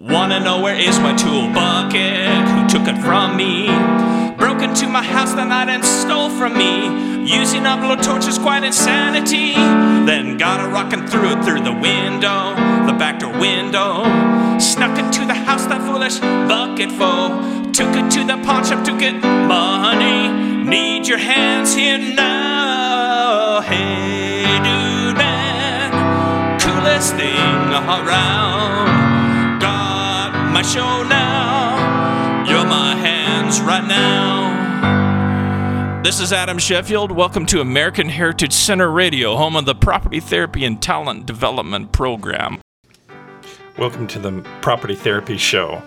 Wanna know where is my tool bucket? Who took it from me? Broke into my house that night and stole from me, using up blowtorches, quite insanity. Then got a rock and threw it through the window, the back door window. Snuck into the house, that foolish bucket foe. Took it to the pawn shop to get money. Need your hands here now. Hey dude man, coolest thing around. My show now, you're my hands right now. This is Adam Sheffield. Welcome to American Heritage Center Radio, home of the Property Therapy and Talent Development Program. Welcome to the Property Therapy Show.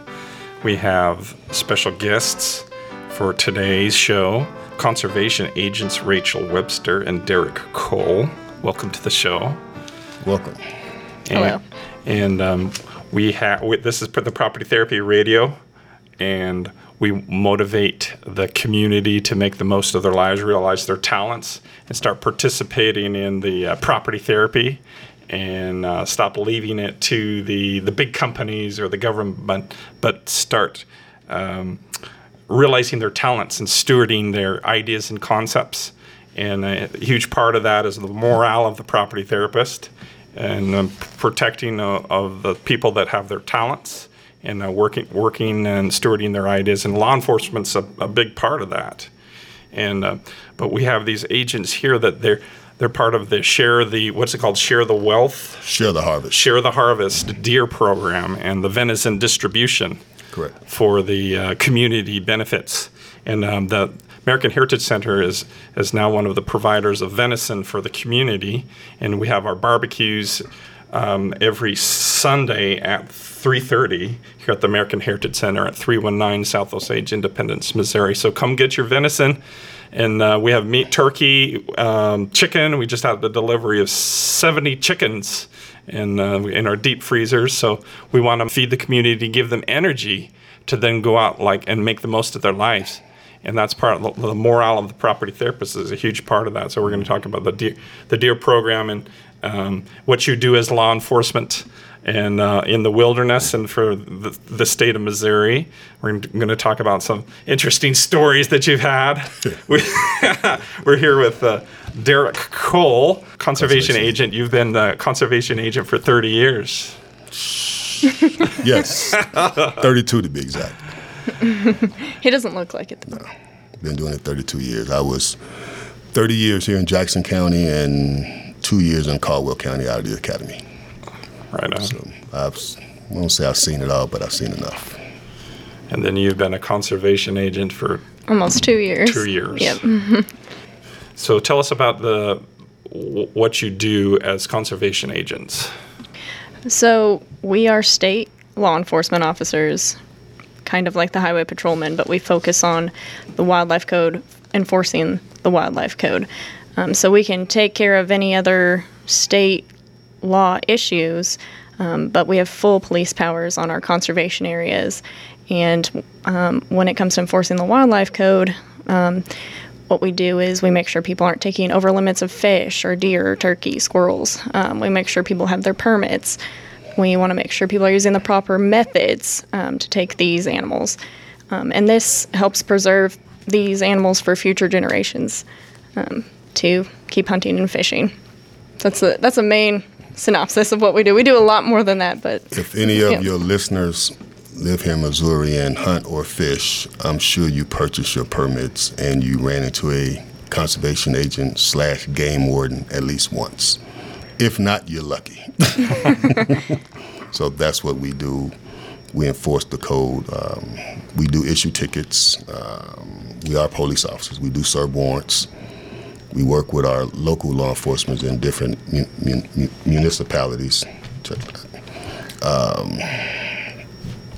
We have special guests for today's show, conservation agents Rachel Webster and Derek Cole. Welcome to the show. Welcome. Hello. This is the Property Therapy Radio, and we motivate the community to make the most of their lives, realize their talents, and start participating in the property therapy, and stop leaving it to the big companies or the government, but start realizing their talents and stewarding their ideas and concepts. And a huge part of that is the morale of the property therapist, and protecting of the people that have their talents, and working and stewarding their ideas. And law enforcement's a big part of that. And but we have these agents here that they're part of the Share the Wealth, Share the Harvest deer program and the venison distribution. Correct. For the community benefits. And the American Heritage Center is now one of the providers of venison for the community, and we have our barbecues every Sunday at 3:30 here at the American Heritage Center at 319 South Osage, Independence, Missouri. So come get your venison, and we have meat, turkey, chicken. We just had the delivery of 70 chickens in our deep freezers. So we want to feed the community, give them energy to then go out and make the most of their lives. And that's part of the morale of the property therapist is a huge part of that. So we're going to talk about the deer program and what you do as law enforcement and in the wilderness and for the state of Missouri. We're going to talk about some interesting stories that you've had. We're here with Derek Cole, conservation agent. You've been the conservation agent for 30 years. Yes, 32 to be exact. He doesn't look like it, though. No, been doing it 32 years. I was 30 years here in Jackson County and 2 years in Caldwell County out of the academy. Right on. So I won't say I've seen it all, but I've seen enough. And then you've been a conservation agent for almost 2 years. 2 years. Yep. So tell us about what you do as conservation agents. So we are state law enforcement officers, kind of like the highway patrolman, but we focus on the wildlife code, enforcing the wildlife code. So we can take care of any other state law issues, but we have full police powers on our conservation areas. And when it comes to enforcing the wildlife code, what we do is we make sure people aren't taking over limits of fish or deer or turkey, squirrels. We make sure people have their permits. We want to make sure people are using the proper methods to take these animals. And this helps preserve these animals for future generations to keep hunting and fishing. That's a main synopsis of what we do. We do a lot more than that. But if any of your listeners live here in Missouri and hunt or fish, I'm sure you purchased your permits and you ran into a conservation agent / game warden at least once. If not, you're lucky. So that's what we do. We enforce the code. We do issue tickets. We are police officers. We do serve warrants. We work with our local law enforcement in different municipalities.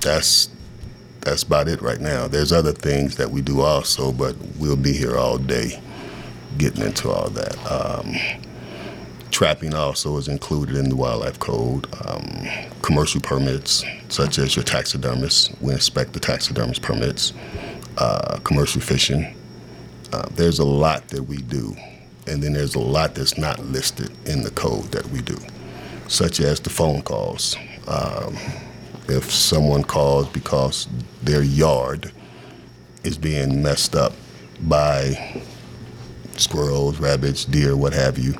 That's about it right now. There's other things that we do also, but we'll be here all day getting into all that. Trapping also is included in the wildlife code. Commercial permits, such as your taxidermist, we inspect the taxidermist permits. Commercial fishing. There's a lot that we do, and then there's a lot that's not listed in the code that we do, such as the phone calls, if someone calls because their yard is being messed up by squirrels, rabbits, deer, what have you,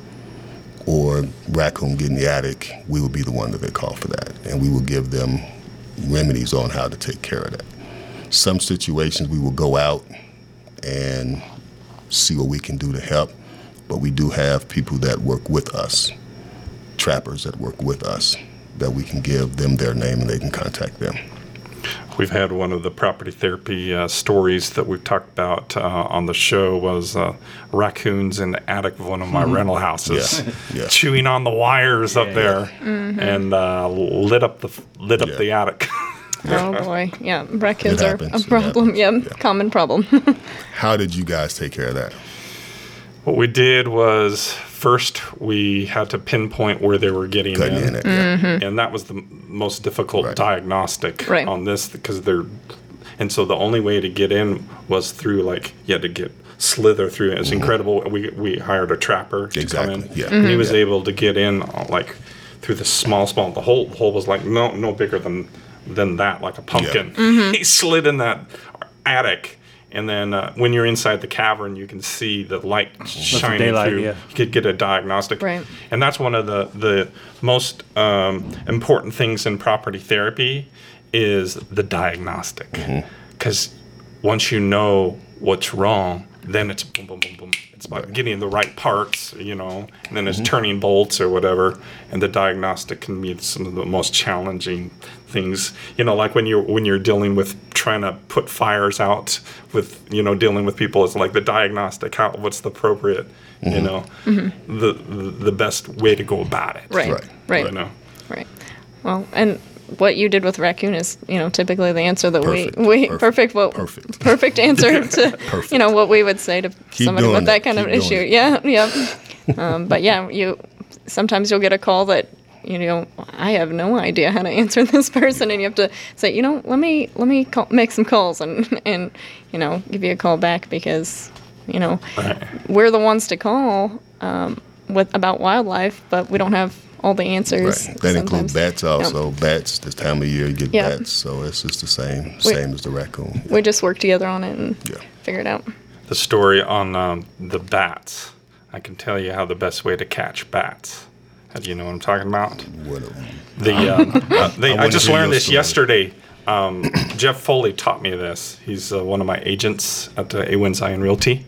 or raccoon get in the attic, we will be the one that they call for that. And we will give them remedies on how to take care of that. Some situations we will go out and see what we can do to help, but we do have people that work with us, trappers that work with us, that we can give them their name and they can contact them. We've had one of the property therapy stories that we've talked about on the show was raccoons in the attic of one of my rental houses, chewing on the wires up there, and lit up the attic. Oh boy, yeah, raccoons are a problem. Yeah, common problem. How did you guys take care of that? What we did was, first, we had to pinpoint where they were getting in. And that was the most difficult diagnostic on this, because and so the only way to get in was through, like, you had to slither through. It's incredible. We hired a trapper to come in. Yeah. And he was able to get in, like, through the small. The hole was, like, no bigger than that, like a pumpkin. Yeah. Mm-hmm. He slid in that attic. And then when you're inside the cavern, you can see the light shining through. Yeah. You could get a diagnostic. Right. And that's one of the most important things in property therapy is the diagnostic. Because once you know what's wrong, then it's boom, boom, boom, boom. It's about getting the right parts, and then it's turning bolts or whatever. And the diagnostic can be some of the most challenging things, like when you're dealing with trying to put fires out with, dealing with people. It's like the diagnostic, what's the appropriate, the best way to go about it. Right. Well, and what you did with raccoon is, typically the answer that perfect answer to, what we would say to somebody with that kind of issue. But sometimes you'll get a call that, I have no idea how to answer this person, and you have to say, let me call, make some calls and give you a call back, because, we're the ones to call about wildlife, but we don't have all the answers. Right. That includes bats also. Yep. Bats, this time of year you get bats, so it's just the same as the raccoon. We just work together on it and figure it out. The story on the bats, I can tell you how the best way to catch bats. Do you know what I'm talking about? What? I just learned this yesterday. Jeff Foley taught me this. He's one of my agents at the A1 Zion Realty.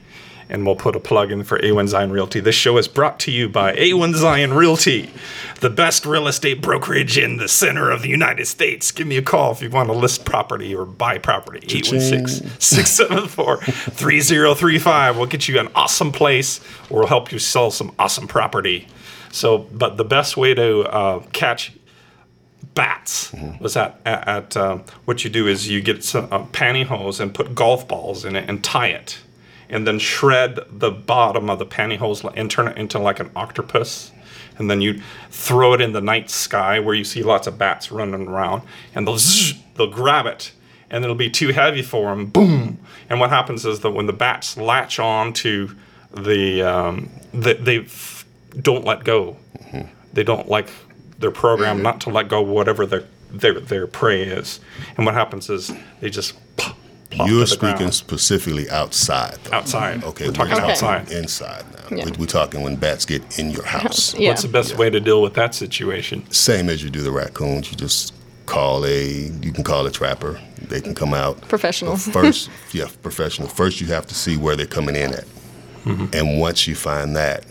And we'll put a plug in for A1 Zion Realty. This show is brought to you by A1 Zion Realty, the best real estate brokerage in the center of the United States. Give me a call if you want to list property or buy property. 816-674-3035. We'll get you an awesome place, or we'll help you sell some awesome property. So, but the best way to catch bats was at what you do is you get some pantyhose and put golf balls in it and tie it, and then shred the bottom of the pantyhose and turn it into like an octopus, and then you throw it in the night sky where you see lots of bats running around, and they'll grab it, and it'll be too heavy for them. Boom! And what happens is that when the bats latch on to they don't let go. They don't like. They're programmed not to let go whatever their prey is. And what happens is they just plop. You're speaking ground. Specifically outside. Though. Outside. Okay, we're talking outside. Inside now. Yeah. We're talking when bats get in your house. Yeah. What's the best way to deal with that situation? Same as you do the raccoons. You just call you can call a trapper. They can come out. Professionals. But first, professional. First, you have to see where they're coming in at. And once you find that,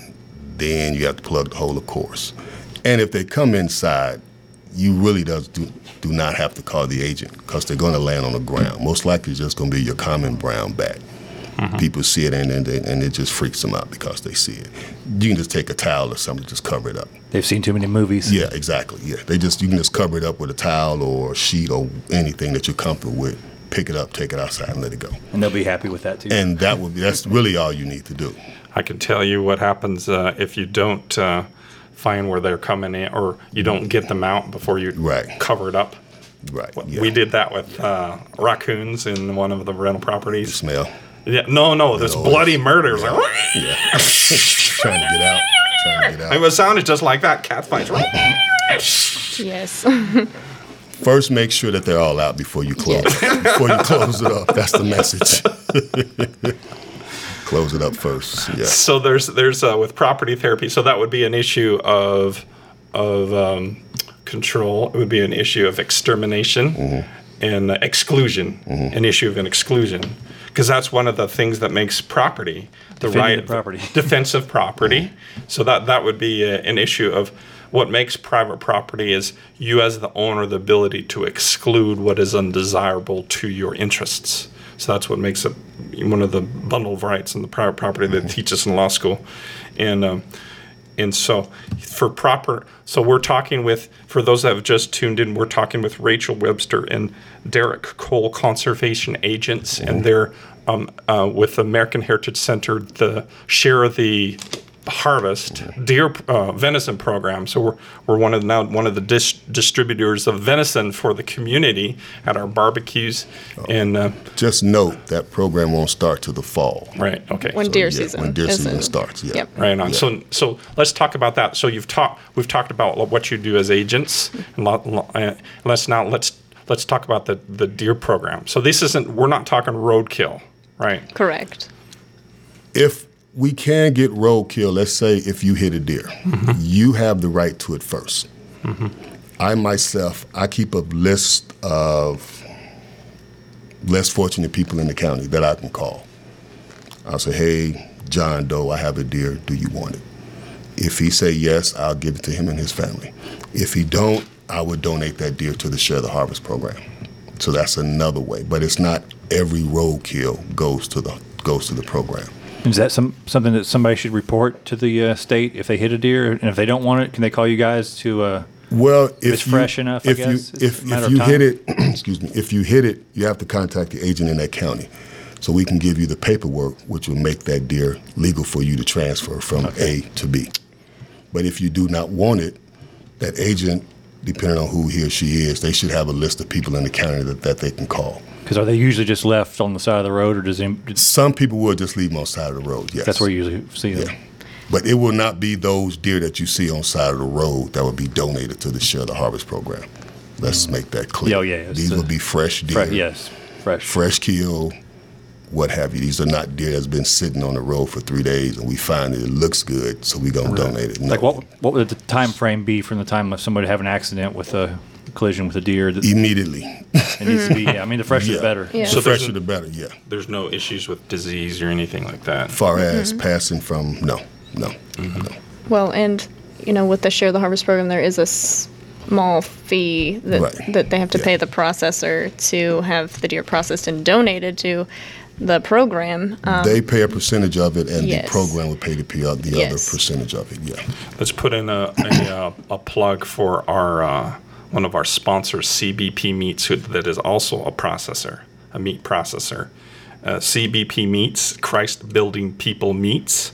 then you have to plug the hole, of course. And if they come inside, you really do not have to call the agent, because they're going to land on the ground. Most likely it's just going to be your common brown bat. People see it and it just freaks them out because they see it. You can just take a towel or something, just cover it up. They've seen too many movies. Yeah, exactly. Yeah, you can just cover it up with a towel or a sheet or anything that you're comfortable with. Pick it up, take it outside, and let it go. And they'll be happy with that too. And that's really all you need to do. I can tell you what happens if you don't find where they're coming in, or you don't get them out before you cover it up. Right. Yeah. We did that with raccoons in one of the rental properties. The smell. Yeah. No. There's bloody murders. Yeah. Like, trying to get out. It sounded just like that. Cat fights. Yes. First, make sure that they're all out before you close. Yeah. Before you close it up, that's the message. Close it up first. Yeah. So there's with property therapy. So that would be an issue of control. It would be an issue of extermination and exclusion. An issue of an exclusion, because that's one of the things that makes property defensive property. So that would be an issue of. What makes private property is you as the owner the ability to exclude what is undesirable to your interests. So that's what makes it one of the bundle of rights in the private property that teaches in law school. And so for proper, so we're talking with, for those that have just tuned in, we're talking with Rachel Webster and Derek Cole, conservation agents, and they're with American Heritage Center, the Share the Harvest deer venison program. So we're one of the distributors of venison for the community at our barbecues. And just note that program won't start till the fall. Right. Okay. When deer season starts. Yeah. Yep. Right on. Yeah. So let's talk about that. So we've talked about what you do as agents, and let's talk about the deer program. So we're not talking roadkill, right? Correct. If we can get roadkill. Let's say if you hit a deer, you have the right to it first. I keep a list of less fortunate people in the county that I can call. I'll say, hey, John Doe, I have a deer. Do you want it? If he say yes, I'll give it to him and his family. If he don't, I would donate that deer to the Share the Harvest program. So that's another way. But it's not every roadkill goes to the program. Is that something that somebody should report to the state if they hit a deer? And if they don't want it, can they call you guys to? If you hit it, you have to contact the agent in that county, so we can give you the paperwork which will make that deer legal for you to transfer from A to B. But if you do not want it, that agent, depending on who he or she is, they should have a list of people in the county that they can call. Because are they usually just left on the side of the road, or does some people will just leave them on the side of the road? Yes, that's where you usually see them. Yeah. But it will not be those deer that you see on the side of the road that will be donated to the Share the Harvest program. Let's make that clear. Oh, yeah, these will be fresh deer. Fresh kill, what have you. These are not deer that's been sitting on the road for 3 days, and we find it looks good, so we're gonna donate it. No. Like what would the time frame be from the time of somebody have an accident with a collision with a deer? Immediately. It needs to be, yeah. I mean, the fresher the better. Yeah. So the fresher the better, yeah. There's no issues with disease or anything like that? Far as passing from, no. Well, and, with the Share the Harvest program, there is a small fee that they have to pay the processor to have the deer processed and donated to the program. They pay a percentage of it, and the program would pay the other percentage of it, yeah. Let's put in a plug for our... one of our sponsors, CBP Meats, that is also a meat processor. CBP Meats, Christ Building People Meats.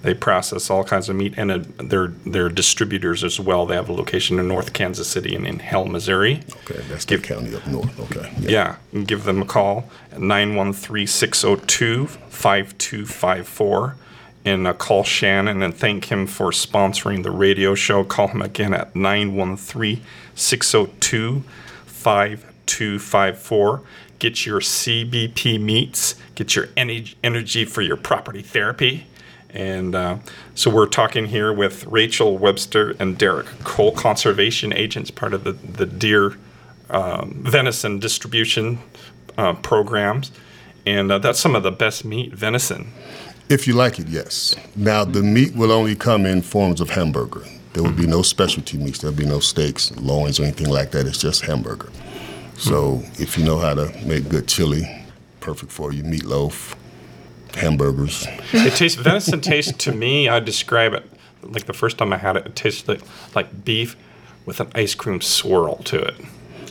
They process all kinds of meat, and they're distributors as well. They have a location in North Kansas City and in Hell, Missouri. Okay, that's the county up north. Okay. Yeah. Give them a call at 913-602-5254. And call Shannon and thank him for sponsoring the radio show. Call him again at 913-602-5254. Get your CBP Meats. Get your energy for your property therapy. And so we're talking here with Rachel Webster and Derek Cole, conservation agents, part of the deer venison distribution programs. And that's some of the best meat, venison. If you like it, yes. Now, the meat will only come in forms of hamburger. There will be no specialty meats. There will be no steaks, loins, or anything like that. It's just hamburger. So if you know how to make good chili, perfect for you, meatloaf, hamburgers. Venison tastes, to me, I describe it, like the first time I had it, it tasted like beef with an ice cream swirl to it.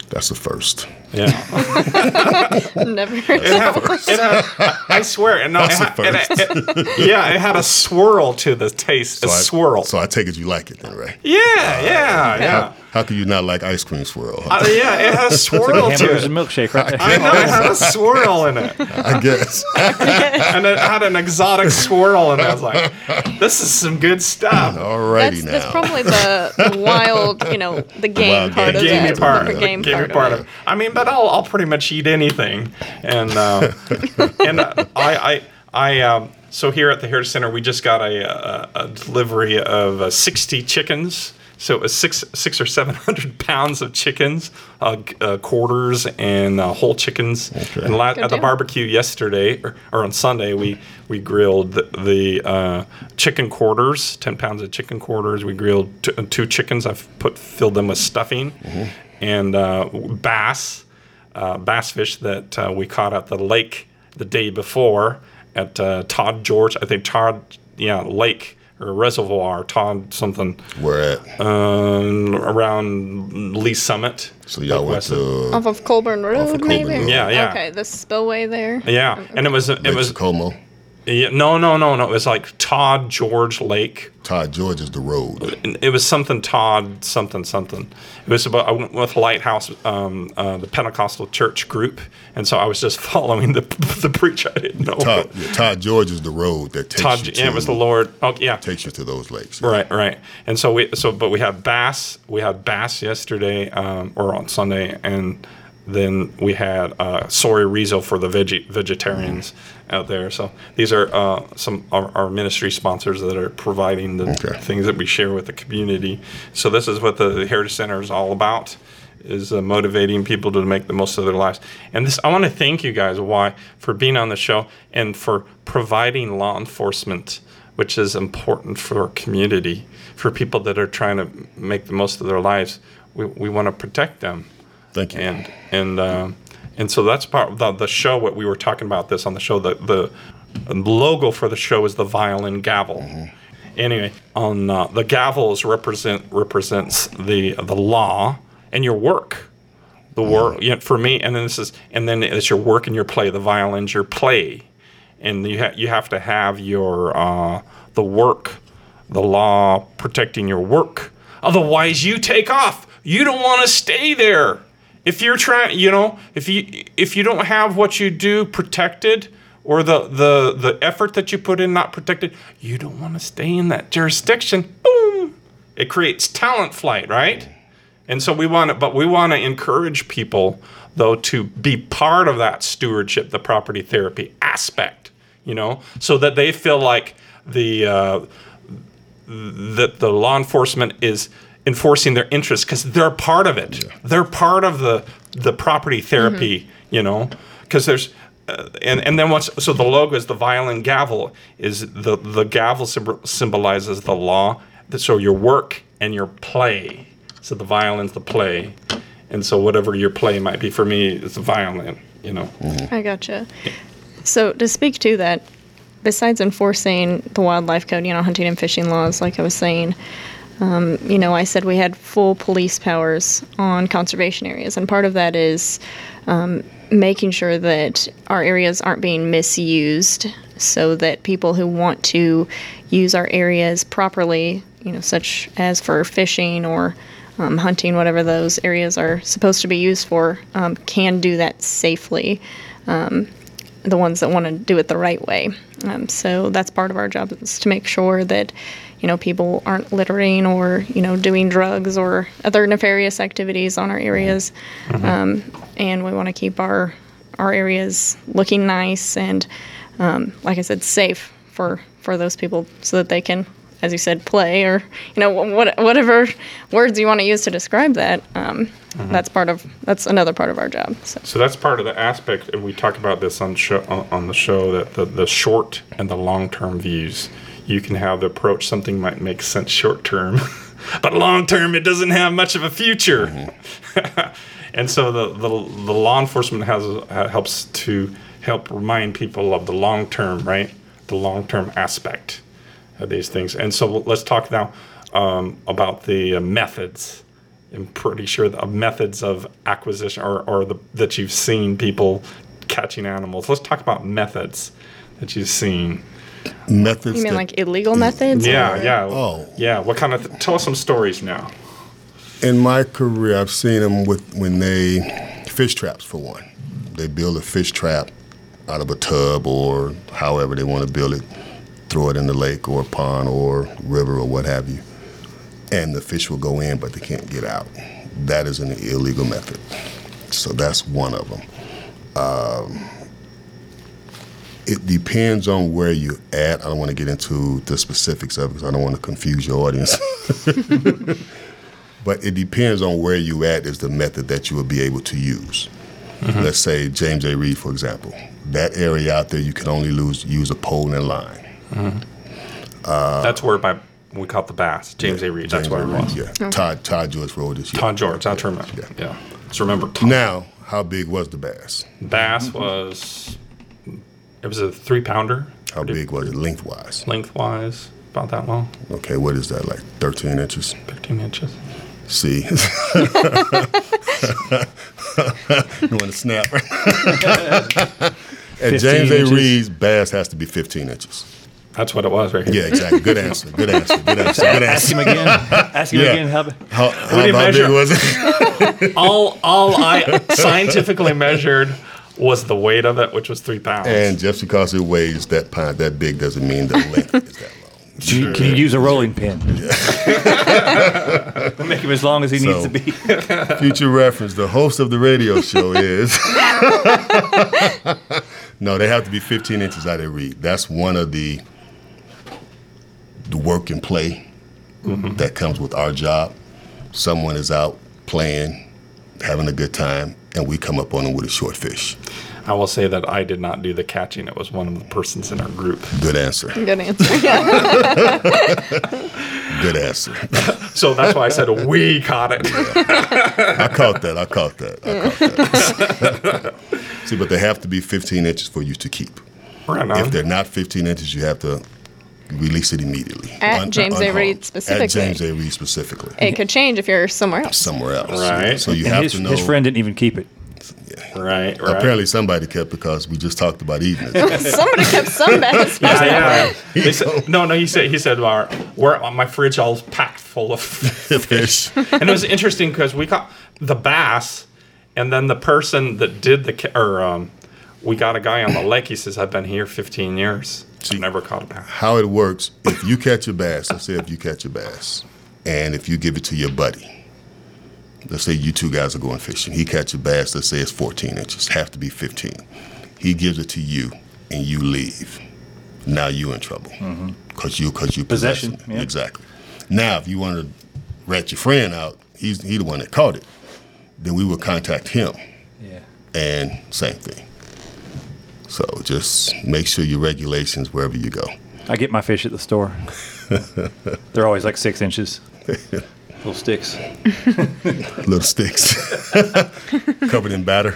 That's the first. Yeah. Never heard of it. I swear. And no, it had a swirl to the taste. A swirl. So I take it you like it then, right? Yeah, yeah. How can you not like ice cream swirl? Huh? Yeah, it has swirl to it. It was a milkshake right there. I know, it had a swirl in it. I guess. And it had an exotic swirl, and I was like, this is some good stuff. All righty now. That's probably the wild, the game part of it. The gamey part of it. I mean, but I'll pretty much eat anything. And so here at the Heritage Center, we just got a delivery of 60 chickens. So it was 600 or 700 pounds of chickens, quarters and whole chickens. Okay. And at the barbecue yesterday or on Sunday, we grilled the chicken quarters, 10 pounds of chicken quarters. We grilled two chickens. I've filled them with stuffing, mm-hmm. and bass fish that we caught at the lake the day before at Todd Lake. Or reservoir, Todd something. Where at? Around Lee Summit. So y'all went to off of Colburn Road, maybe. Yeah. Okay, the spillway there. Yeah, and it was Como. Yeah, no. It was like Todd George Lake. Todd George is the road. It was something Todd something. It was about I went with Lighthouse, the Pentecostal Church group, and so I was just following the preacher. I didn't know. Todd George is the road that takes Todd, you to. Yeah, it was the Lord. Oh, yeah, takes you to those lakes. Yeah. Right. And so we had bass. We had bass yesterday or on Sunday, and then we had soy riso for the vegetarians. Mm-hmm. out there. So these are some of our ministry sponsors that are providing the things that we share with the community. So this is what the Heritage Center is all about, is motivating people to make the most of their lives. And I want to thank you guys for being on the show and for providing law enforcement, which is important for our community, for people that are trying to make the most of their lives. We want to protect them. Thank you. And so that's part of the show, what we were talking about this on the show. The logo for the show is the violin gavel. Mm-hmm. Anyway, on the gavels represents the law and your work. The work for me, and then it's your work and your play. The violin's your play, and you have to have your the work, the law protecting your work. Otherwise, you take off. You don't want to stay there. If you're trying, if you don't have what you do protected, or the effort that you put in not protected, you don't want to stay in that jurisdiction. Boom! It creates talent flight, right? And so we want to encourage people though to be part of that stewardship, the property therapy aspect, so that they feel like that the law enforcement is enforcing their interests because they're part of it. Yeah. They're part of the property therapy, mm-hmm. Because there's and then so the logo is the violin gavel. Is the gavel symbolizes the law. So your work and your play. So the violin's the play, and so whatever your play might be for me is the violin. Mm-hmm. I gotcha. Yeah. So to speak to that, besides enforcing the wildlife code, hunting and fishing laws, like I was saying. I said we had full police powers on conservation areas, and part of that is making sure that our areas aren't being misused so that people who want to use our areas properly, such as for fishing or hunting, whatever those areas are supposed to be used for, can do that safely. The ones that want to do it the right way. So that's part of our job is to make sure that, people aren't littering or, doing drugs or other nefarious activities on our areas. Mm-hmm. And we want to keep our areas looking nice and, like I said, safe for those people so that they can, as you said, play or, whatever words you want to use to describe that. Mm-hmm. That's another part of our job. So that's part of the aspect, and we talk about this on the show, that the short and the long-term views. You can have the approach, something might make sense short-term, but long-term, it doesn't have much of a future. Mm-hmm. And so the law enforcement helps to help remind people of the long-term, right? The long-term aspect. These things. And so let's talk now about the methods I'm pretty sure the methods of acquisition or that you've seen people catching animals. Let's talk about methods that you've seen. Methods? You mean like illegal methods? Yeah, yeah. Oh. Yeah, what kind of... tell us some stories now. In my career, I've seen them when they... fish traps, for one. They build a fish trap out of a tub or however they want to build it, throw it in the lake or a pond or river or what have you. And the fish will go in, but they can't get out. That is an illegal method. So that's one of them. It depends on where you're at. I don't want to get into the specifics of it because I don't want to confuse your audience. But it depends on where you're at is the method that you will be able to use. Mm-hmm. Let's say James A. Reed, for example. That area out there, you can only use a pole and line. Mm-hmm. That's where we caught the bass. James A. Reed. That's where it was. Yeah. Okay. Todd George Road is here. Todd George. I remember. Yeah. Yeah. Just remember Todd. Now, how big was the bass? Bass mm-hmm. was... it was a 3-pounder. How big was it lengthwise? Lengthwise, about that long. Okay, what is that, like 13 inches? 15 inches. See. You want to snap? At James A. Reed's, bass has to be 15 inches. That's what it was right here. Yeah, exactly. Good answer. Good answer. Good answer. Good answer. Ask him again. Ask him again. How big was it? all I scientifically measured was the weight of it, which was 3 pounds. And just because it weighs that pound, that big, doesn't mean the length is that long. Can you use a rolling pin? Yeah. We'll make him as long as he needs to be. Future reference, the host of the radio show is... No, they have to be 15 inches out of Reed. That's one of the work and play mm-hmm. that comes with our job. Someone is out playing, having a good time, and we come up on them with a short fish. I will say that I did not do the catching. It was one of the persons in our group. Good answer. Good answer. Yeah. Good answer. So that's why I said we caught it. Yeah. I caught that. See, but they have to be 15 inches for you to keep. Right on. If they're not 15 inches, you have to release it immediately. At James A. Reed specifically. At James A. Reed specifically. It could change if you're somewhere else. Right. So you have to know. His friend didn't even keep it. Yeah. Right. Apparently somebody kept because we just talked about eating it. Somebody kept some bags. Yeah. He said my fridge all packed full of fish. And it was interesting because we caught the bass, and then the person that did we got a guy on the lake. He says, I've been here 15 years. See, I've never caught a bass. How it works, if you catch a bass, and if you give it to your buddy, let's say you two guys are going fishing. He catches a bass, let's say it's 14 inches, have to be 15. He gives it to you, and you leave. Now you in trouble because mm-hmm. you possession. Yeah. Exactly. Now, if you want to rat your friend out, he's the one that caught it. Then we would contact him. Yeah. And same thing. So just make sure your regulations wherever you go. I get my fish at the store. They're always like 6 inches. Little sticks. Covered in batter.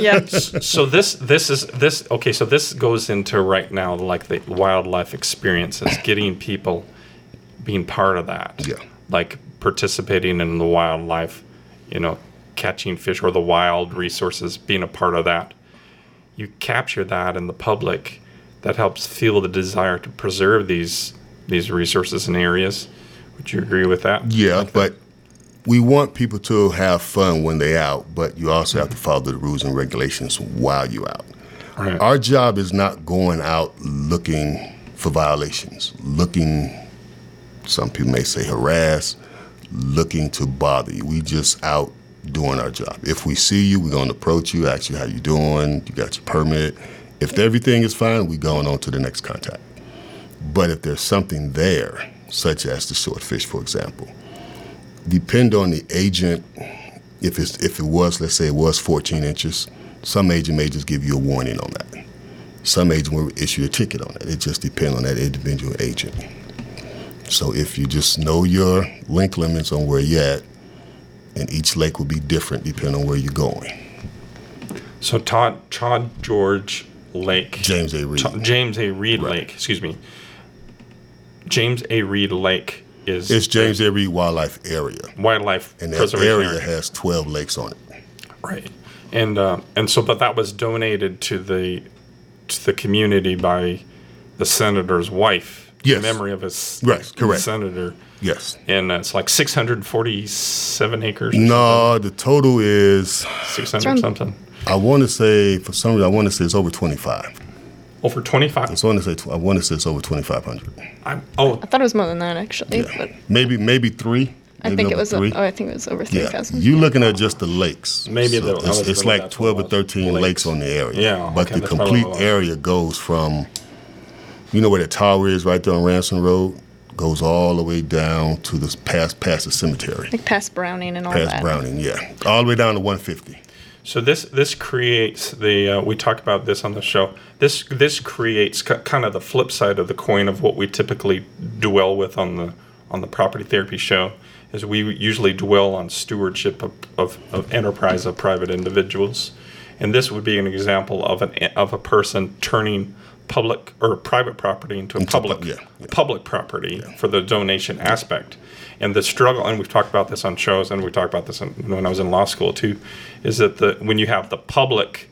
Yeah. So this is okay, so this goes into right now like the wildlife experiences, getting people being part of that. Yeah. Like participating in the wildlife, catching fish or the wild resources, being a part of that. You capture that in the public, that helps fuel the desire to preserve these resources and areas. Would you agree with that? Yeah, but we want people to have fun when they're out, but you also have to follow the rules and regulations while you're out. Right. Our job is not going out looking for violations, some people may say harass, looking to bother you. We just out doing our job. If we see you, we're going to approach you, ask you how you doing, you got your permit. If everything is fine, we're going on to the next contact. But if there's something there, such as the short fish, for example, depend on the agent. If it was 14 inches, some agent may just give you a warning on that. Some agent will issue a ticket on that. It just depends on that individual agent. So if you just know your length limits on where you're at, and each lake will be different depending on where you're going. So Todd George Lake. James A. Reed. James A. Reed right. Lake. Excuse me. James A. Reed Lake It's James A. Reed Wildlife Area. And that area has 12 lakes on it. Right. And so, but that was donated to the community by the senator's wife. Yes. In memory of his senator. Yes. And it's like 647 acres. No, the total is 600 something. I want to say it's over 25. Over 25. I want to say it's over 2,500. I thought it was more than that actually. Yeah. But maybe three. I think it was over 3,000. Yeah. You're looking at just the lakes. Maybe so it's like 12 or 13 lakes on the area. Yeah, but the complete area goes from, you know where that tower is right there on Ransom Road, goes all the way down to this past the cemetery. Like past Browning and all that. Past Browning, yeah, all the way down to 150. So this creates the we talk about this on the show. This creates kind of the flip side of the coin of what we typically dwell with on the Property Therapy Show. Is we usually dwell on stewardship of enterprise of private individuals, and this would be an example of a person turning public or private property into a public property for the donation aspect, and the struggle. And we've talked about this on shows, and we talked about this when I was in law school too. Is that when you have the public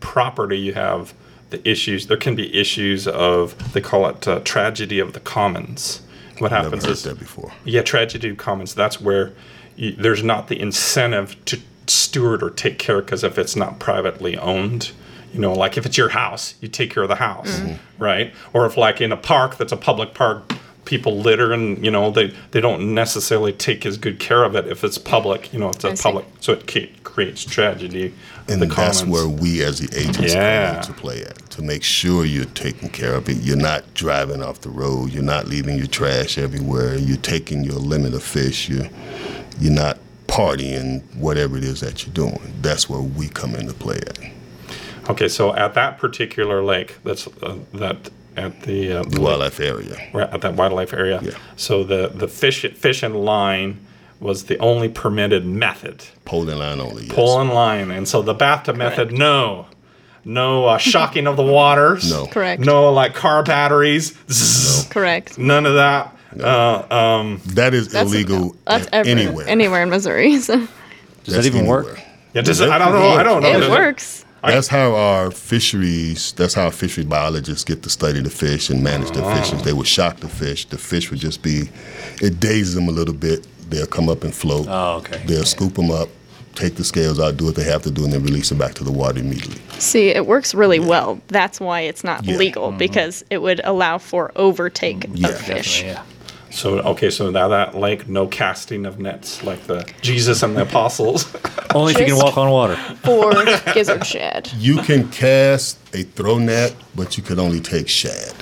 property, you have the issues. There can be issues of, they call it tragedy of the commons. What I've happens never heard is that before. Yeah, tragedy of commons. That's where there's not the incentive to steward or take care, because if it's not privately owned, you know, like if it's your house, you take care of the house, mm-hmm. right? Or if like in a park that's a public park, people litter and, you know, they don't necessarily take as good care of it if it's public. You know, it's public, so it creates tragedy. And the that's commons. Where we as the agents need to play at, to make sure you're taking care of it. You're not driving off the road. You're not leaving your trash everywhere. You're taking your limit of fish. You're not partying, whatever it is that you're doing. That's where we come into play at. Okay, so at that particular lake, that's at the wildlife area. Right, at that wildlife area. Yeah. So the fish and line was the only permitted method. Pole and line only, yes. Pole and line. And so the bathtub method, no. No shocking of the waters. No. Correct. No, like car batteries. No. Correct. None of that. No. That is illegal anywhere. Anywhere in Missouri. So. Does that even work? Yeah, I don't know. It works. That's how fishery biologists get to study the fish and manage the fishes. They would shock the fish. The fish would just it dazes them a little bit. They'll come up and float. Oh, okay. They'll scoop them up, take the scales out, do what they have to do, and then release them back to the water immediately. See, it works really well. That's why it's not legal, because it would allow for overtake of fish. Yeah. So now that lake, no casting of nets like the Jesus and the apostles. Only if you can walk on water. Or gizzard shad. You can cast a throw net, but you can only take shad.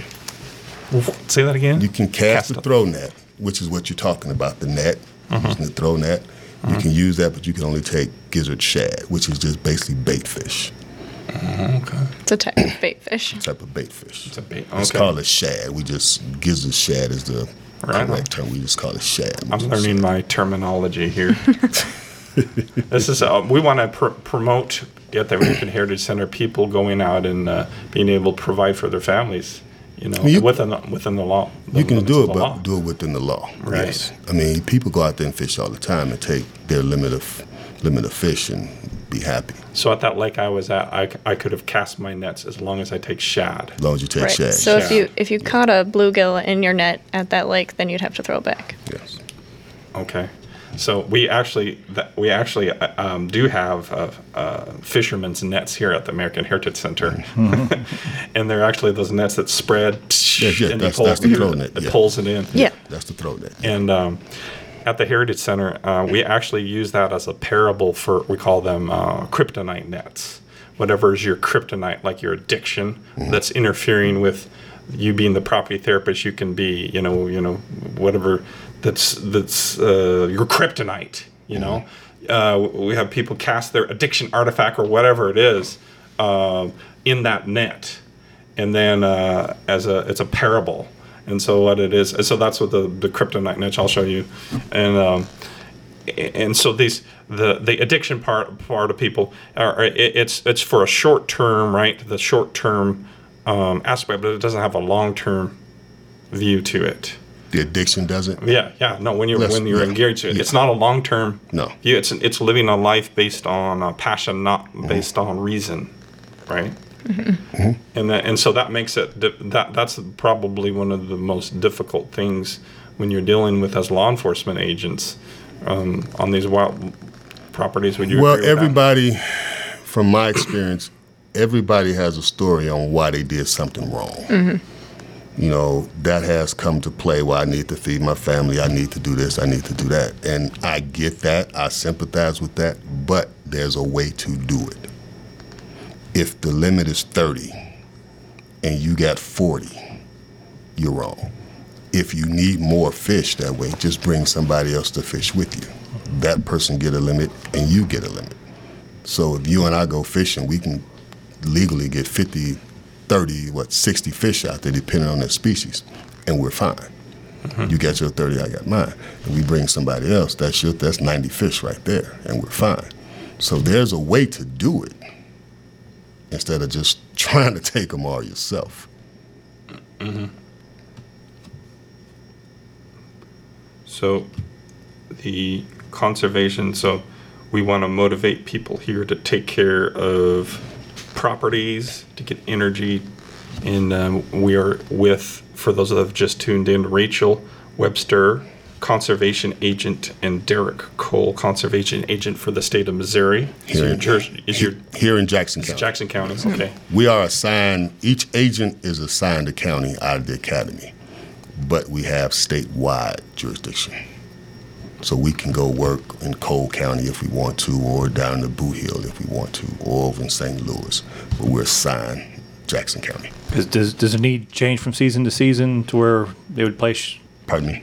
Say that again? You can cast a throw net, which is what you're talking about, the net, using the throw net. You can use that, but you can only take gizzard shad, which is just basically bait fish. Okay. It's a type of bait fish. It's a bait. Okay. It's called a shad. Gizzard shad is the... Right. Correct term. We just call it shad. I'm learning my terminology here. This is we want to promote at the American Heritage Center people going out and being able to provide for their families. You know, within the law. You can do it, but do it within the law. Right. Yes. I mean, people go out there and fish all the time and take their limit of fish and be happy. So at that lake I was at, I could have cast my nets as long as I take shad. As long as you take shad. So if you caught a bluegill in your net at that lake, then you'd have to throw it back. Yes. Okay. So we actually do have fishermen's nets here at the American Heritage Center, and they're actually those nets that spread and pulls it in. Yeah, that's the throw net. And at the Heritage Center, we actually use that as a parable for, we call them kryptonite nets. Whatever is your kryptonite, like your addiction, that's interfering with you being the property therapist, you can be, you know, whatever that's your kryptonite, you know. We have people cast their addiction artifact or whatever it is in that net. And then it's a parable. And so what it is, so that's what the kryptonite niche I'll show you, and so these the addiction part of people are it's for a short term, right? The short term aspect, but it doesn't have a long term view to it. the addiction doesn't. Yeah. No, when you're engaged, it's not a long term. No. It's living a life based on passion, not based on reason, right? Mm-hmm. Mm-hmm. And so that makes it that's probably one of the most difficult things when you're dealing with as law enforcement agents on these wild properties. Would you? Well, agree with everybody, that? From my experience, everybody has a story on why they did something wrong. Mm-hmm. You know, that has come to play. Why I need to feed my family. I need to do this. I need to do that. And I get that. I sympathize with that. But there's a way to do it. If the limit is 30 and you got 40, you're wrong. If you need more fish that way, just bring somebody else to fish with you. That person get a limit and you get a limit. So if you and I go fishing, we can legally get 50, 30, 60 fish out there depending on their species, and we're fine. Mm-hmm. You got your 30, I got mine. And we bring somebody else, that's 90 fish right there, and we're fine. So there's a way to do it, instead of just trying to take them all yourself. Mm-hmm. So the conservation, so we want to motivate people here to take care of properties, to get energy. And we are with, for those that have just tuned in, Rachel Webster, conservation agent, and Derek Cole, conservation agent for the state of Missouri. Here in Jackson County. Jackson County, okay. We are assigned, each agent is assigned a county out of the academy, but we have statewide jurisdiction. So we can go work in Cole County if we want to, or down in Boot Hill if we want to, or over in St. Louis, but we're assigned Jackson County. Does the need change from season to season to where they would place? Pardon me?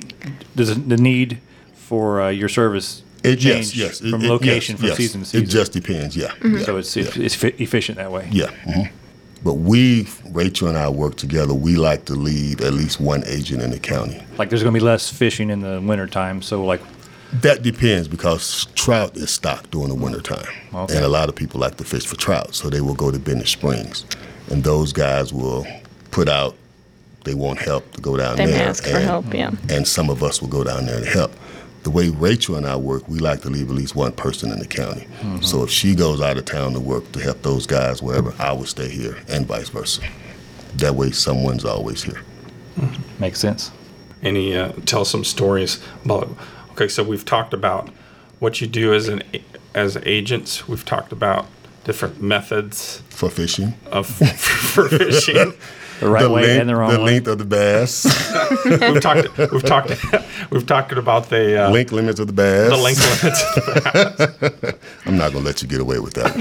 Does the need for your service change from location from season to season? It just depends, yeah. So it's efficient that way. Yeah. Mm-hmm. But Rachel and I work together. We like to leave at least one agent in the county. Like there's going to be less fishing in the wintertime, so like... That depends because trout is stocked during the wintertime. Okay. And a lot of people like to fish for trout, so they will go to Bennett Springs. And those guys will put out... They want help to go down there. They ask for help, yeah. And some of us will go down there to help. The way Rachel and I work, we like to leave at least one person in the county. Mm-hmm. So if she goes out of town to work to help those guys wherever, I will stay here and vice versa. That way someone's always here. Mm-hmm. Makes sense. And he tells some stories about, okay, so we've talked about what you do as agents. We've talked about different methods. For fishing. For fishing. The right way and the wrong way. The length of the bass. We've talked about the length limits of the bass. The length limits of the bass. I'm not gonna let you get away with that.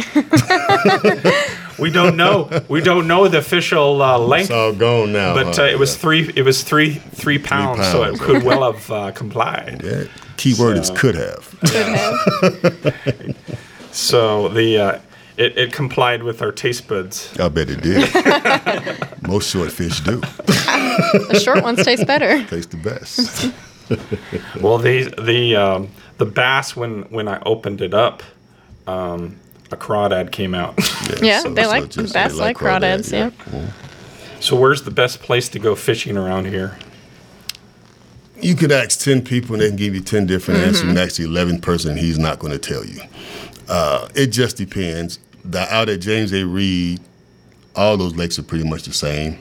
We don't know. We don't know the official length. It's all gone now. But it was three. It was three pounds. So it could well have complied. Yeah. Key word is could have. Yeah. So the. It complied with our taste buds. I bet it did. Most short fish do. The short ones taste better. Taste the best. Well, the bass when I opened it up, a crawdad came out. Yeah, so they like just, bass, they like crawdads. Yeah. Cool. So where's the best place to go fishing around here? You could ask 10 people and they can give you 10 different answers. You can ask the 11th person and he's not going to tell you. It just depends. Out at James A. Reed, all those lakes are pretty much the same.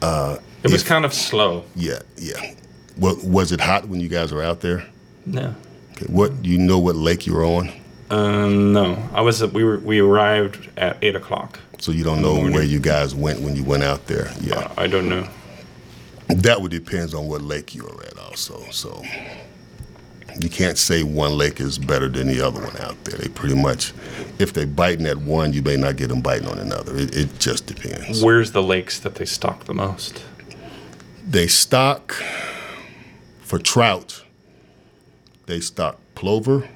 It was kind of slow. Yeah. Was it hot when you guys were out there? No. Okay. Do you know what lake you were on? No. We arrived at 8:00. So you don't know where you guys went when you went out there? Yeah. I don't know. That would depend on what lake you were at also, so... You can't say one lake is better than the other one out there. They pretty much, if they're biting at one, you may not get them biting on another. It just depends. Where's the lakes that they stock the most? They stock, for trout, they stock plover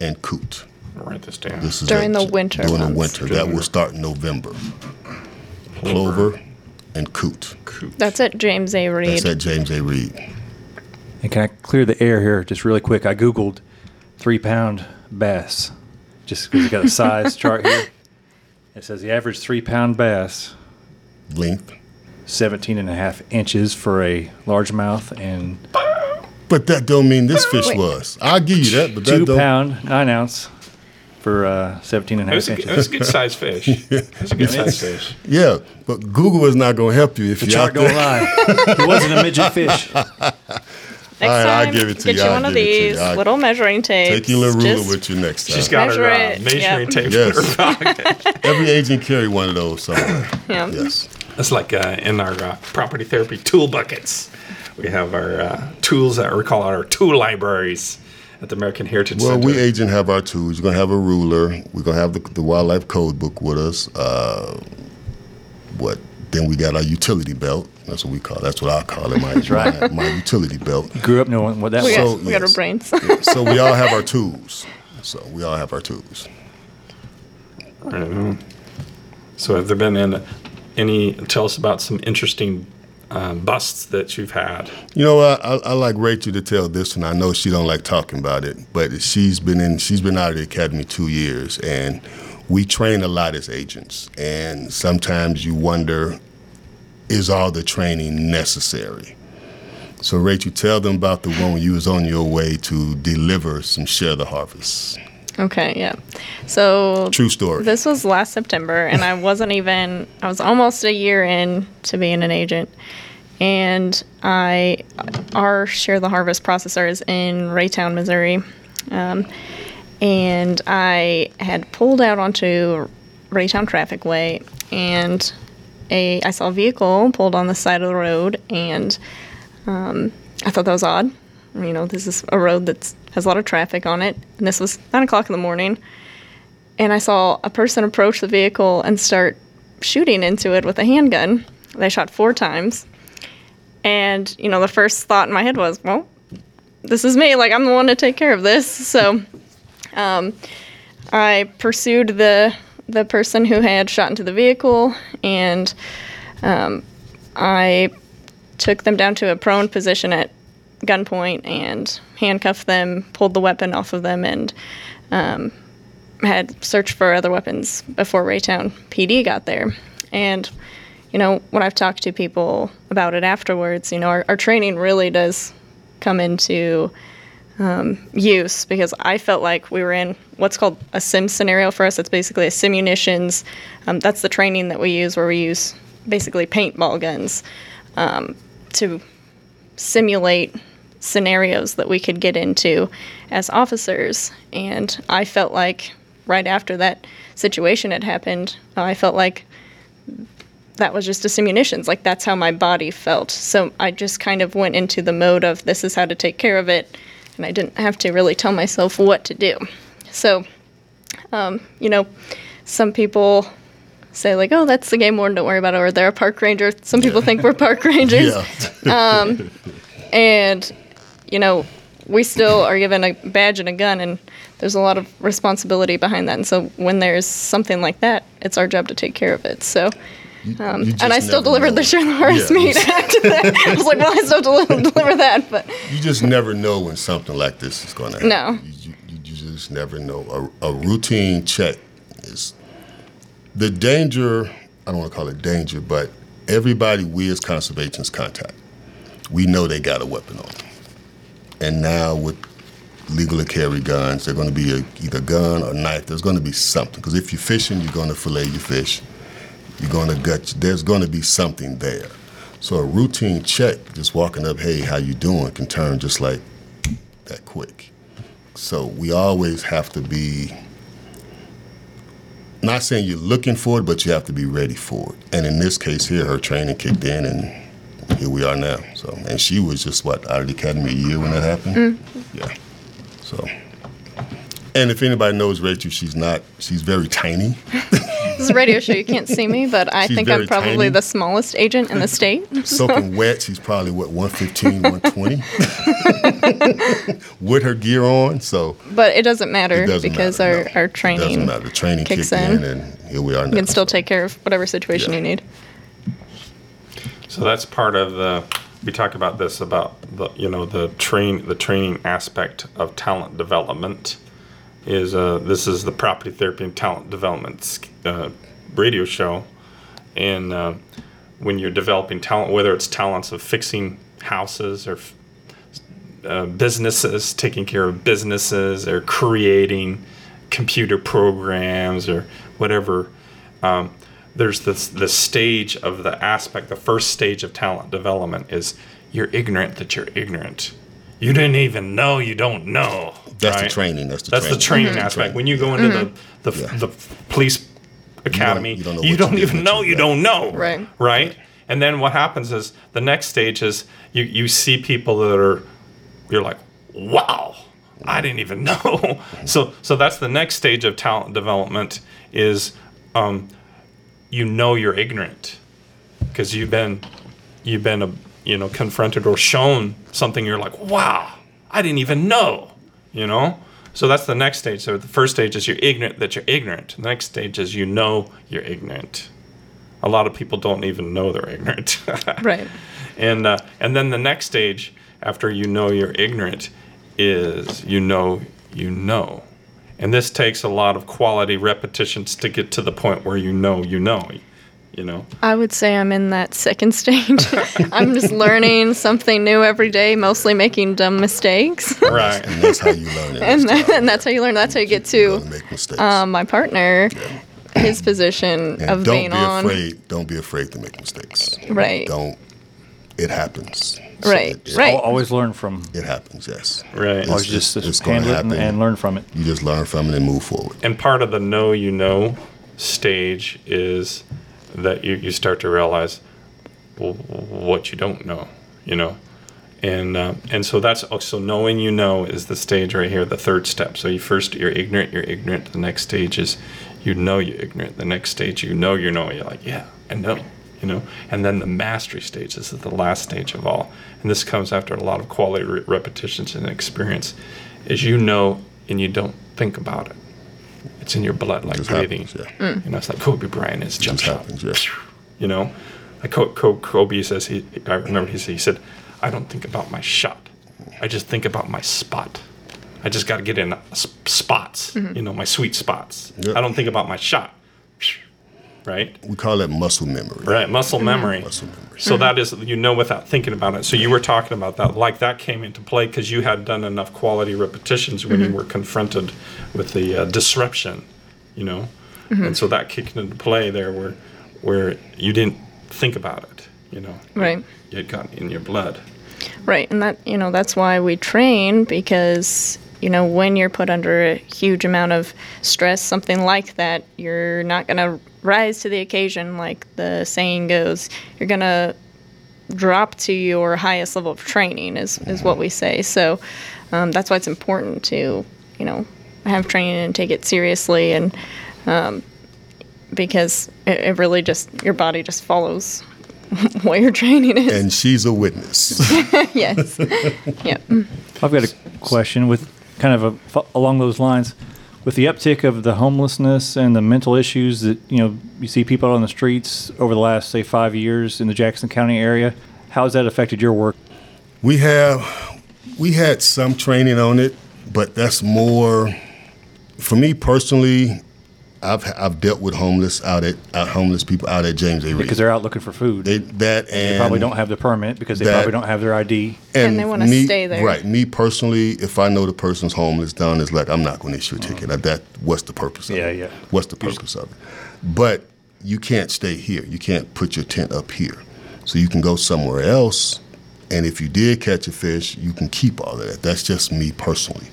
and coot. I'll write this down. This is during the winter. During the winter. That will start in November. Plover and coot. That's at James A. Reed. That's at James A. Reed. And can I clear the air here just really quick? I Googled 3-pound bass just because we got a size chart here. It says the average 3-pound bass. Length. 17 and a half inches for a largemouth, and but that don't mean this fish was. I'll give you that, but that 2 pound 9 ounce for 17 and a half inches. That's a good size fish. That's a good size fish. Yeah, but Google is not going to help you if you chart don't lie. It wasn't a midget fish. Next time, I'll give it to you. Get you one of these little measuring tapes. Take your little ruler with you next time. She's got her measuring tape in her pocket. Every agent carry one of those somewhere. Yeah. Yes. That's like in our property therapy tool buckets. We have our tools that we call our tool libraries at the American Heritage Center. Well, we agent have our tools. We're going to have a ruler. We're going to have the wildlife code book with us. Then we got our utility belt. That's what we call it. That's what I call it, my utility belt. You grew up knowing what that was. We got our brains. Yeah. So we all have our tools. So have there been any, tell us about some interesting busts that you've had. You know, I like Rachel to tell this, and I know she don't like talking about it, but she's been out of the academy 2 years, and we train a lot as agents, and sometimes you wonder, is all the training necessary? So, Rachel, tell them about the one when you was on your way to deliver some Share the Harvest. Okay, yeah. So, true story. This was last September, and I was almost a year in to being an agent, and our Share the Harvest processor is in Raytown, Missouri, and I had pulled out onto Raytown Trafficway, and I saw a vehicle pulled on the side of the road, and I thought that was odd. You know, this is a road that has a lot of traffic on it, and this was 9 o'clock in the morning, and I saw a person approach the vehicle and start shooting into it with a handgun. They shot 4 times, and, you know, the first thought in my head was, well, this is me. Like, I'm the one to take care of this, so... I pursued the person who had shot into the vehicle, and I took them down to a prone position at gunpoint and handcuffed them, pulled the weapon off of them, and had searched for other weapons before Raytown PD got there. And, you know, when I've talked to people about it afterwards, you know, our training really does come into use, because I felt like we were in what's called a sim scenario for us. It's basically a simunitions. That's the training that we use, where we use basically paintball guns to simulate scenarios that we could get into as officers. And I felt like right after that situation had happened, I felt like that was just a simunitions. Like, that's how my body felt. So I just kind of went into the mode of, this is how to take care of it. And I didn't have to really tell myself what to do. So, you know, some people say, like, oh, that's the game warden, don't worry about it, or they're a park ranger. Some people think we're park rangers. Yeah. And, you know, we still are given a badge and a gun, and there's a lot of responsibility behind that. And so when there's something like that, it's our job to take care of it. So... and I still delivered the Share the Harvest meat after that. I was like, well, I still deliver that. But you just never know when something like this is going to happen. No. You just never know. A routine check is the danger. I don't want to call it danger, but everybody we as conservationists contact, we know they got a weapon on them. And now with legally carry guns, they're going to be either gun or knife. There's going to be something. Because if you're fishing, you're going to fillet your fish. You're going to gut you. There's going to be something there. So a routine check, just walking up, hey, how you doing, can turn just like that quick. So we always have to be, not saying you're looking for it, but you have to be ready for it. And in this case here, her training kicked in, and here we are now. So, and she was just, out of the academy a year when that happened? Mm-hmm. Yeah. So, and if anybody knows Rachel, she's very tiny. This is a radio show. You can't see me, but I think I'm probably the smallest agent in the state. Soaking wet. She's probably, 115, 120? With her gear on. So. But it doesn't matter, because our training kicks in. It doesn't matter. The training kicks in, and here we are now. You can still take care of whatever situation you need. So that's part of the... We talk about this, about the training aspect of talent development. This is the Property Therapy and Talent Development radio show, and when you're developing talent, whether it's talents of fixing houses or businesses, taking care of businesses, or creating computer programs or whatever. There's the stage of the aspect, the first stage of talent development is you're ignorant that you're ignorant. You didn't even know you don't know. That's right? The training. That's the training mm-hmm. aspect. When you go into mm-hmm. the police academy, you don't even know you don't know. Right? And then what happens is the next stage is you see people that are, you're like, wow, I didn't even know. Mm-hmm. So that's the next stage of talent development is you know you're ignorant because you've been confronted or shown something you're like, wow, I didn't even know, So that's the next stage. So the first stage is you're ignorant that you're ignorant. The next stage is you know you're ignorant. A lot of people don't even know they're ignorant. Right. And then the next stage after you know you're ignorant is you know. And this takes a lot of quality repetitions to get to the point where you know. I would say I'm in that second stage. I'm just learning something new every day, mostly making dumb mistakes. Right. And that's how you learn. That's how you learn. That's how you get to my partner, yeah. His position and of being on. Don't be afraid to make mistakes. Right. It happens. So right. Right. Always learn from it. Happens, yes. Right. It's, just handle it and learn from it. You just learn from it and move forward. And part of the know stage is that you start to realize what you don't know, and so that's also knowing is the stage right here, the third step. So you're ignorant. The next stage is you know you're ignorant. The next stage you know. You're like, yeah, I know. And then the mastery stage. This is the last stage of all, and this comes after a lot of quality repetitions and experience. Is and you don't think about it. It's in your blood, like breathing. Happens, yeah. It's like Kobe Bryant is jump shot. Yeah. Like Kobe says. I remember he said, "I don't think about my shot. I just think about my spot. I just got to get in spots. Mm-hmm. My sweet spots. Yep. I don't think about my shot." Right? We call that muscle memory. Right, muscle memory. Muscle memory. So that is, without thinking about it. So you were talking about that. Like that came into play because you had done enough quality repetitions when you were confronted with the disruption, And so that kicked into play there where you didn't think about it, Right. It got in your blood. Right, and that, that's why we train because... when you're put under a huge amount of stress, something like that, you're not going to rise to the occasion, like the saying goes. You're going to drop to your highest level of training is what we say. So that's why it's important to, have training and take it seriously, and because it really just, your body just follows what your training is. And she's a witness. Yes. Yep. I've got a question with... kind of along those lines, with the uptick of the homelessness and the mental issues that you see people out on the streets over the last, say, 5 years in the Jackson County area, how has that affected your work? We had some training on it, but that's more for me personally. I've dealt with homeless people out at James A. Reed because they're out looking for food. They probably don't have the permit because they probably don't have their ID and they want to stay there. Right. Me personally, if I know the person's homeless, down is like I'm not going to issue a ticket. What's the purpose of it? Yeah. What's the purpose of it? But you can't stay here. You can't put your tent up here, so you can go somewhere else. And if you did catch a fish, you can keep all of that. That's just me personally.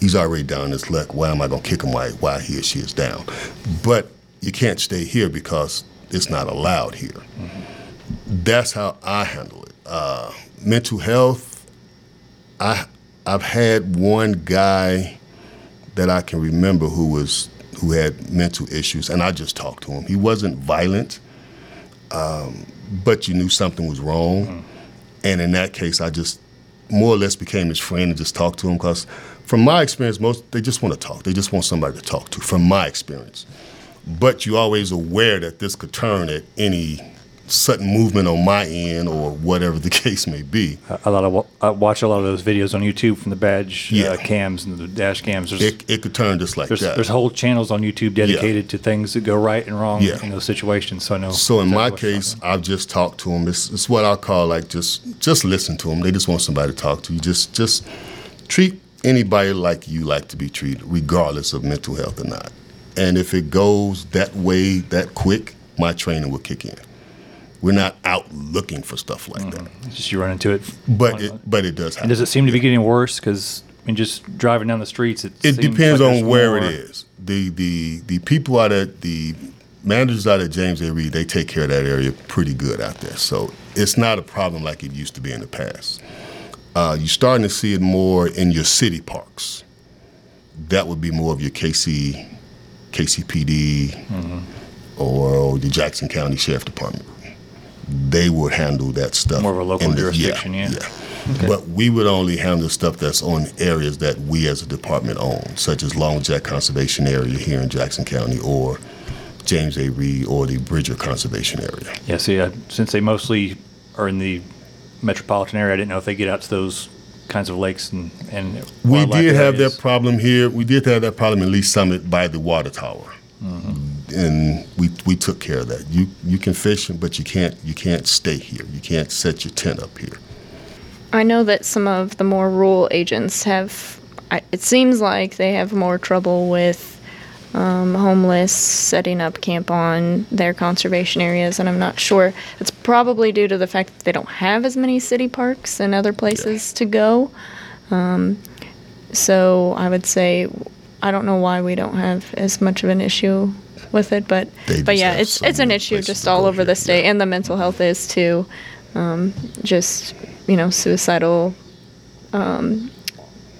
He's already down his luck. Why am I going to kick him while he or she is down? But you can't stay here because it's not allowed here. Mm-hmm. That's how I handle it. Mental health, I've had one guy that I can remember who had mental issues, and I just talked to him. He wasn't violent, but you knew something was wrong. Mm-hmm. And in that case, I just more or less became his friend and just talked to him because from my experience, they just want to talk. They just want somebody to talk to, from my experience. But you're always aware that this could turn at any sudden movement on my end or whatever the case may be. I watch a lot of those videos on YouTube from the badge cams and the dash cams. It could turn just like that. There's whole channels on YouTube dedicated to things that go right and wrong in those situations. So I know. So in my case, I've just talked to them. It's what I call like just listen to them. They just want somebody to talk to. You just treat anybody like you like to be treated, regardless of mental health or not. And if it goes that way that quick, my training will kick in. We're not out looking for stuff like that. It's just you run into it. But it does happen. And does it seem to be getting worse? Because I mean, just driving down the streets, it depends like on where it is. The people out at the managers out at James A. Reed, they take care of that area pretty good out there. So it's not a problem like it used to be in the past. You're starting to see it more in your city parks. That would be more of your KCPD or the Jackson County Sheriff Department. They would handle that stuff. More of a local jurisdiction, yeah. Okay. But we would only handle stuff that's on areas that we as a department own, such as Long Jack Conservation Area here in Jackson County or James A. Reed or the Bridger Conservation Area. Yeah, see, since they mostly are in the metropolitan area, I didn't know if they get out to those kinds of lakes and we did have areas. That problem here. We did have that problem in Lee Summit by the water tower. And we took care of that. You can fish, but you can't stay here. You can't set your tent up here. I know that some of the more rural agents have, it seems like they have more trouble with homeless setting up camp on their conservation areas, and I'm not sure. It's probably due to the fact that they don't have as many city parks and other places to go. So I would say I don't know why we don't have as much of an issue with it, but yeah, it's an issue just all over the state, and the mental health is too. Just suicidal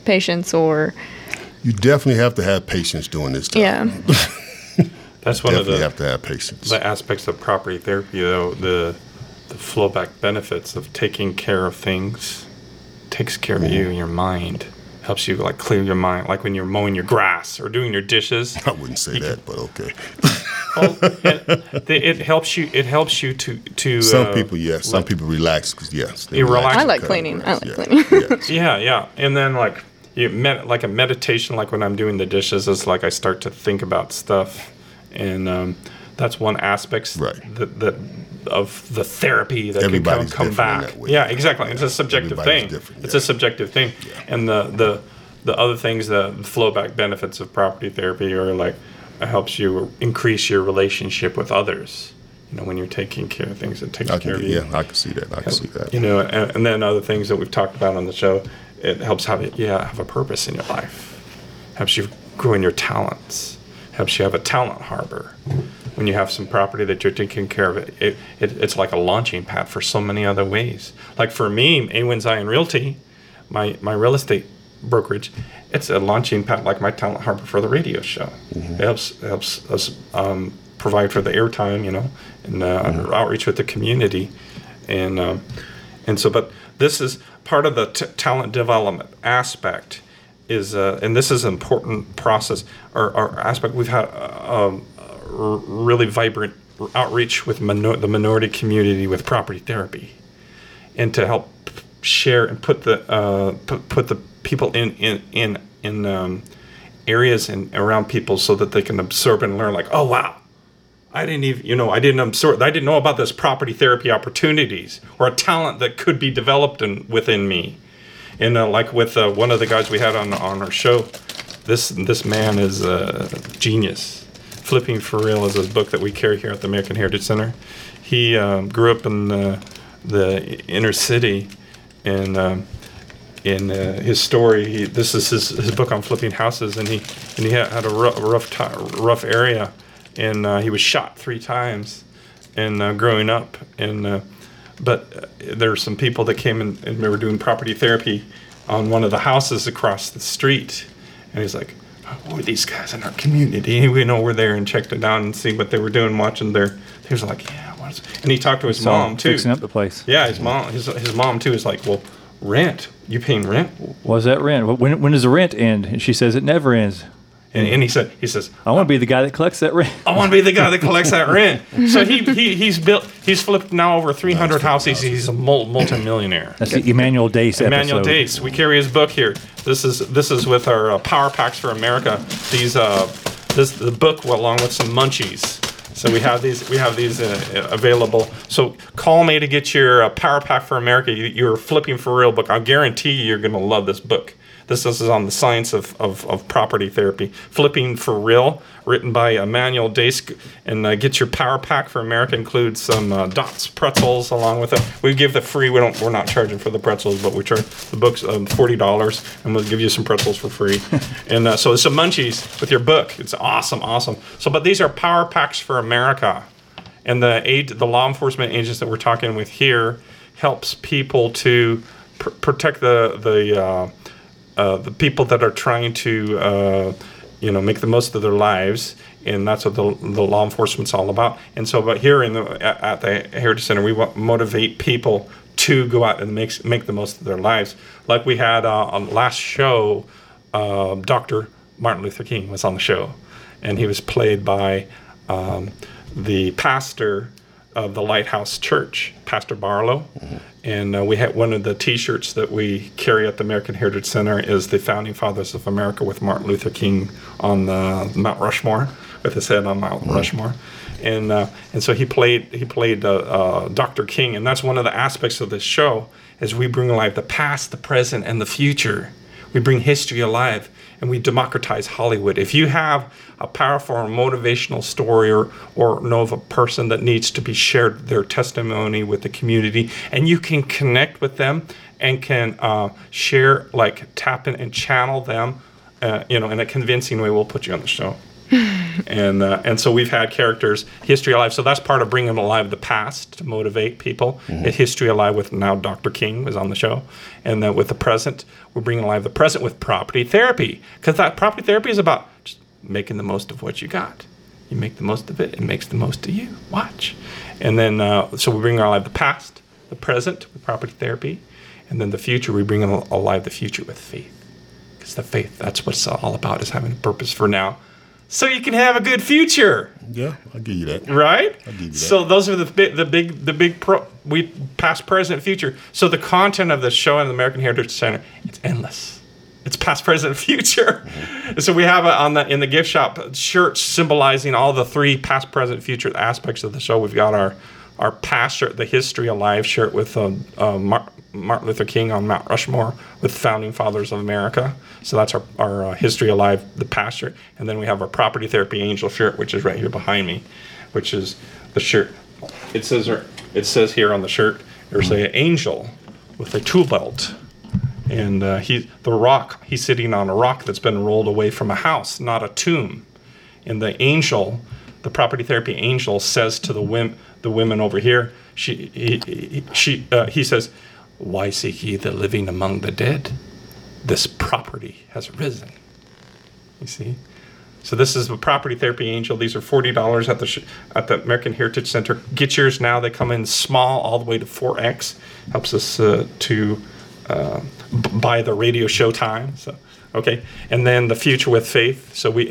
patients or. You definitely have to have patience during this time. Yeah, that's one of the have to have patience. The aspects of property therapy, though, the flowback benefits of taking care of things takes care of you and your mind. Helps you like clear your mind, like when you're mowing your grass or doing your dishes. I wouldn't say that, but okay. Well, it helps you. It helps you to. Some people, yes. Some people relax because they relax. I like cleaning. I like cleaning. Yeah. And then like like a meditation, like when I'm doing the dishes, it's like I start to think about stuff, and that's one aspect. Right. That of the therapy that everybody's can come back. Yeah, exactly. Yeah. It's a subjective everybody's thing. Yeah. It's a subjective thing. Yeah. And the other things, the flowback benefits of property therapy are like it helps you increase your relationship with others. When you're taking care of things, it takes care of you. Yeah, I can see that. And then other things that we've talked about on the show, it helps have a purpose in your life. Helps you grow in your talents. Helps you have a talent harbor. When you have some property that you're taking care of, it's like a launching pad for so many other ways. Like for me, A1 Zion Realty, my real estate brokerage, it's a launching pad like my talent harbor for the radio show. Mm-hmm. It helps us provide for the airtime, and outreach with the community, and so. But this is part of the talent development aspect, and this is an important process or aspect we've had. Really vibrant outreach with the minority community with property therapy, and to help share and put the people in areas and around people so that they can absorb and learn. Like, oh wow, I didn't know about this property therapy opportunities or a talent that could be developed within me. And like with one of the guys we had on our show, this man is a genius. Flipping for Real is a book that we carry here at the American Heritage Center. He grew up in the inner city, and his story, this is his book on flipping houses, and he had a rough area, and he was shot 3 times, and growing up, and but there were some people that came in, and we were doing property therapy on one of the houses across the street, and he's like, "Oh, these guys in our community, we know we're there," and checked it down and see what they were doing, watching he was like, and he talked to his mom too. Fixing up the place. Yeah, his mom too is like, "Well, rent, you paying rent? Was that rent? When does the rent end?" And she says, "It never ends." And he says, I want to be the guy that collects that rent. I want to be the guy that collects that rent. So he's flipped now over 300 houses. He's a multimillionaire. That's the Emanuel Dace episode. Emanuel Dace. We carry his book here. This is with our Power Packs for America. The book along with some munchies. So we have these available. So call me to get your Power Pack for America, your Flipping for Real book. I guarantee you're going to love this book. This is on the science of property therapy. Flipping for Real, written by Emanuel Dace. And get your Power Pack for America. Includes some Dots pretzels along with it. We give the free. We're not charging for the pretzels, but we charge the books $40, and we'll give you some pretzels for free. And so it's some munchies with your book. It's awesome. So, but these are Power Packs for America, and the law enforcement agents that we're talking with here helps people to protect the people that are trying to, make the most of their lives, and that's what the law enforcement's all about. And so, but here at the Heritage Center, we motivate people to go out and make the most of their lives. Like we had on last show, Dr. Martin Luther King was on the show, and he was played by the pastor of the Lighthouse Church, Pastor Barlow. Mm-hmm. And we had one of the T-shirts that we carry at the American Heritage Center is the Founding Fathers of America with Martin Luther King on the Mount Rushmore, with his head on Mount Rushmore. And so he played Dr. King, and that's one of the aspects of this show is we bring alive the past, the present, and the future. We bring history alive, and we democratize Hollywood. If you have a powerful or motivational story or know of a person that needs to be shared their testimony with the community, and you can connect with them and can share, tap in and channel them, in a convincing way, we'll put you on the show. And so we've had characters, History Alive. So that's part of bringing alive the past to motivate people. Mm-hmm. History Alive with now Dr. King was on the show. And then with the present, we're bringing alive the present with property therapy. Because that property therapy is about just making the most of what you got. You make the most of it, it makes the most of you. Watch. And then, so we bring alive the past, the present with property therapy. And then the future, we bring alive the future with faith. Because the faith, that's what it's all about, is having a purpose for now. So you can have a good future. Yeah, I'll give you that. Right? I'll give you that. So those are the big past, present, future. So the content of the show in the American Heritage Center, it's endless. It's past, present, future. Mm-hmm. So we have in the gift shop shirts symbolizing all the three past, present, future aspects of the show. We've got our past shirt, the History Alive shirt with Martin Luther King on Mount Rushmore with Founding Fathers of America. So that's our History Alive, the past shirt. And then we have our Property Therapy Angel shirt, which is right here behind me, which is the shirt. It says here on the shirt, there's an angel with a tool belt. And he's sitting on a rock that's been rolled away from a house, not a tomb. And the angel, the Property Therapy Angel, says to the women over here, he says, "Why seek ye the living among the dead? This property has risen." You see? So this is the Property Therapy Angel. These are $40 at the American Heritage Center. Get yours now. They come in small all the way to 4X. Helps us to buy the radio show time. So, okay. And then the future with faith. So we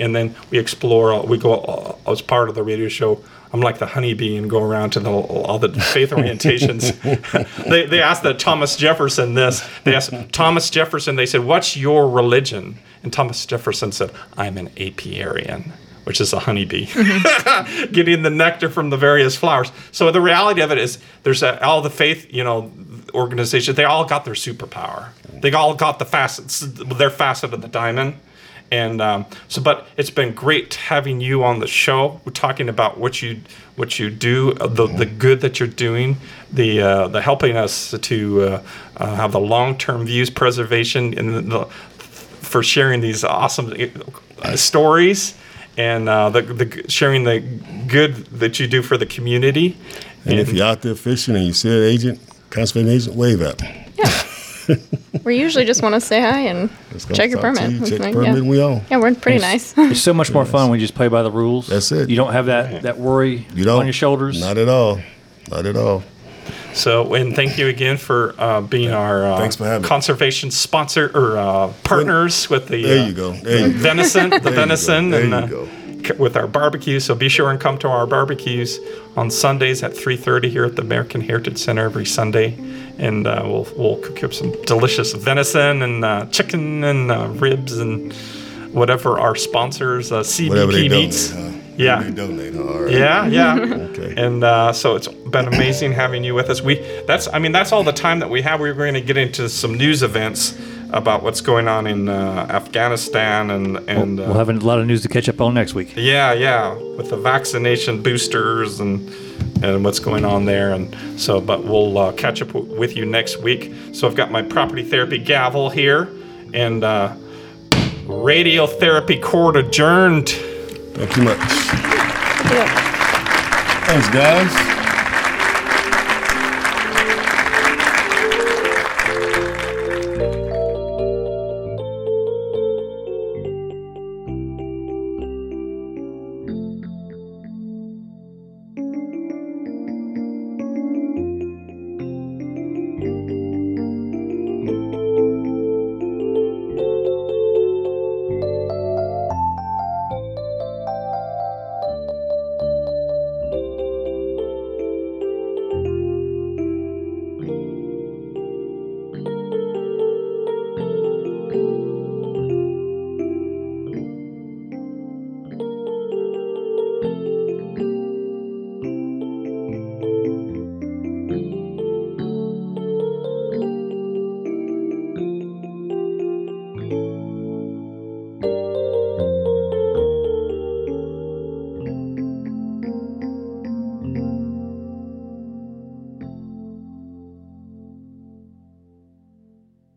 explore, we go as part of the radio show. I'm like the honeybee and go around to all the faith orientations. They asked the Thomas Jefferson this. They asked Thomas Jefferson, they said, "What's your religion?" And Thomas Jefferson said, "I'm an apiarian," which is a honeybee, getting the nectar from the various flowers. So the reality of it is there's all the faith, organizations, they all got their superpower. They all got their facet of the diamond. And but it's been great having you on the show. We're talking about what you do, the good that you're doing, the helping us to have the long-term views, preservation, and for sharing these awesome stories and the sharing the good that you do for the community. And if you're out there fishing and you see an agent, conservation agent, wave at them. Yeah. We usually just want to say hi and check your permit. Check your permit. Yeah. We all. Yeah, we're pretty nice. It's so much more fun when you just play by the rules. That's it. You don't have that worry on your shoulders. Not at all. So, and thank you again for being our conservation sponsor or partners with the venison, the venison, and with our barbecue. So be sure and come to our barbecues on Sundays at 3:30 here at the American Heritage Center every Sunday, and we'll cook up some delicious venison and chicken and ribs and whatever our sponsors, CBP Meats. Yeah. You donate, huh? All right. Yeah, yeah. Okay. And so it's been amazing having you with us. That's all the time that we have. We're going to get into some news events about what's going on in Afghanistan, and we'll have a lot of news to catch up on next week. Yeah, yeah, with the vaccination boosters and what's going on there, and so. But we'll catch up with you next week. So I've got my property therapy gavel here, and radiotherapy court adjourned. Thank you much. Thanks, guys.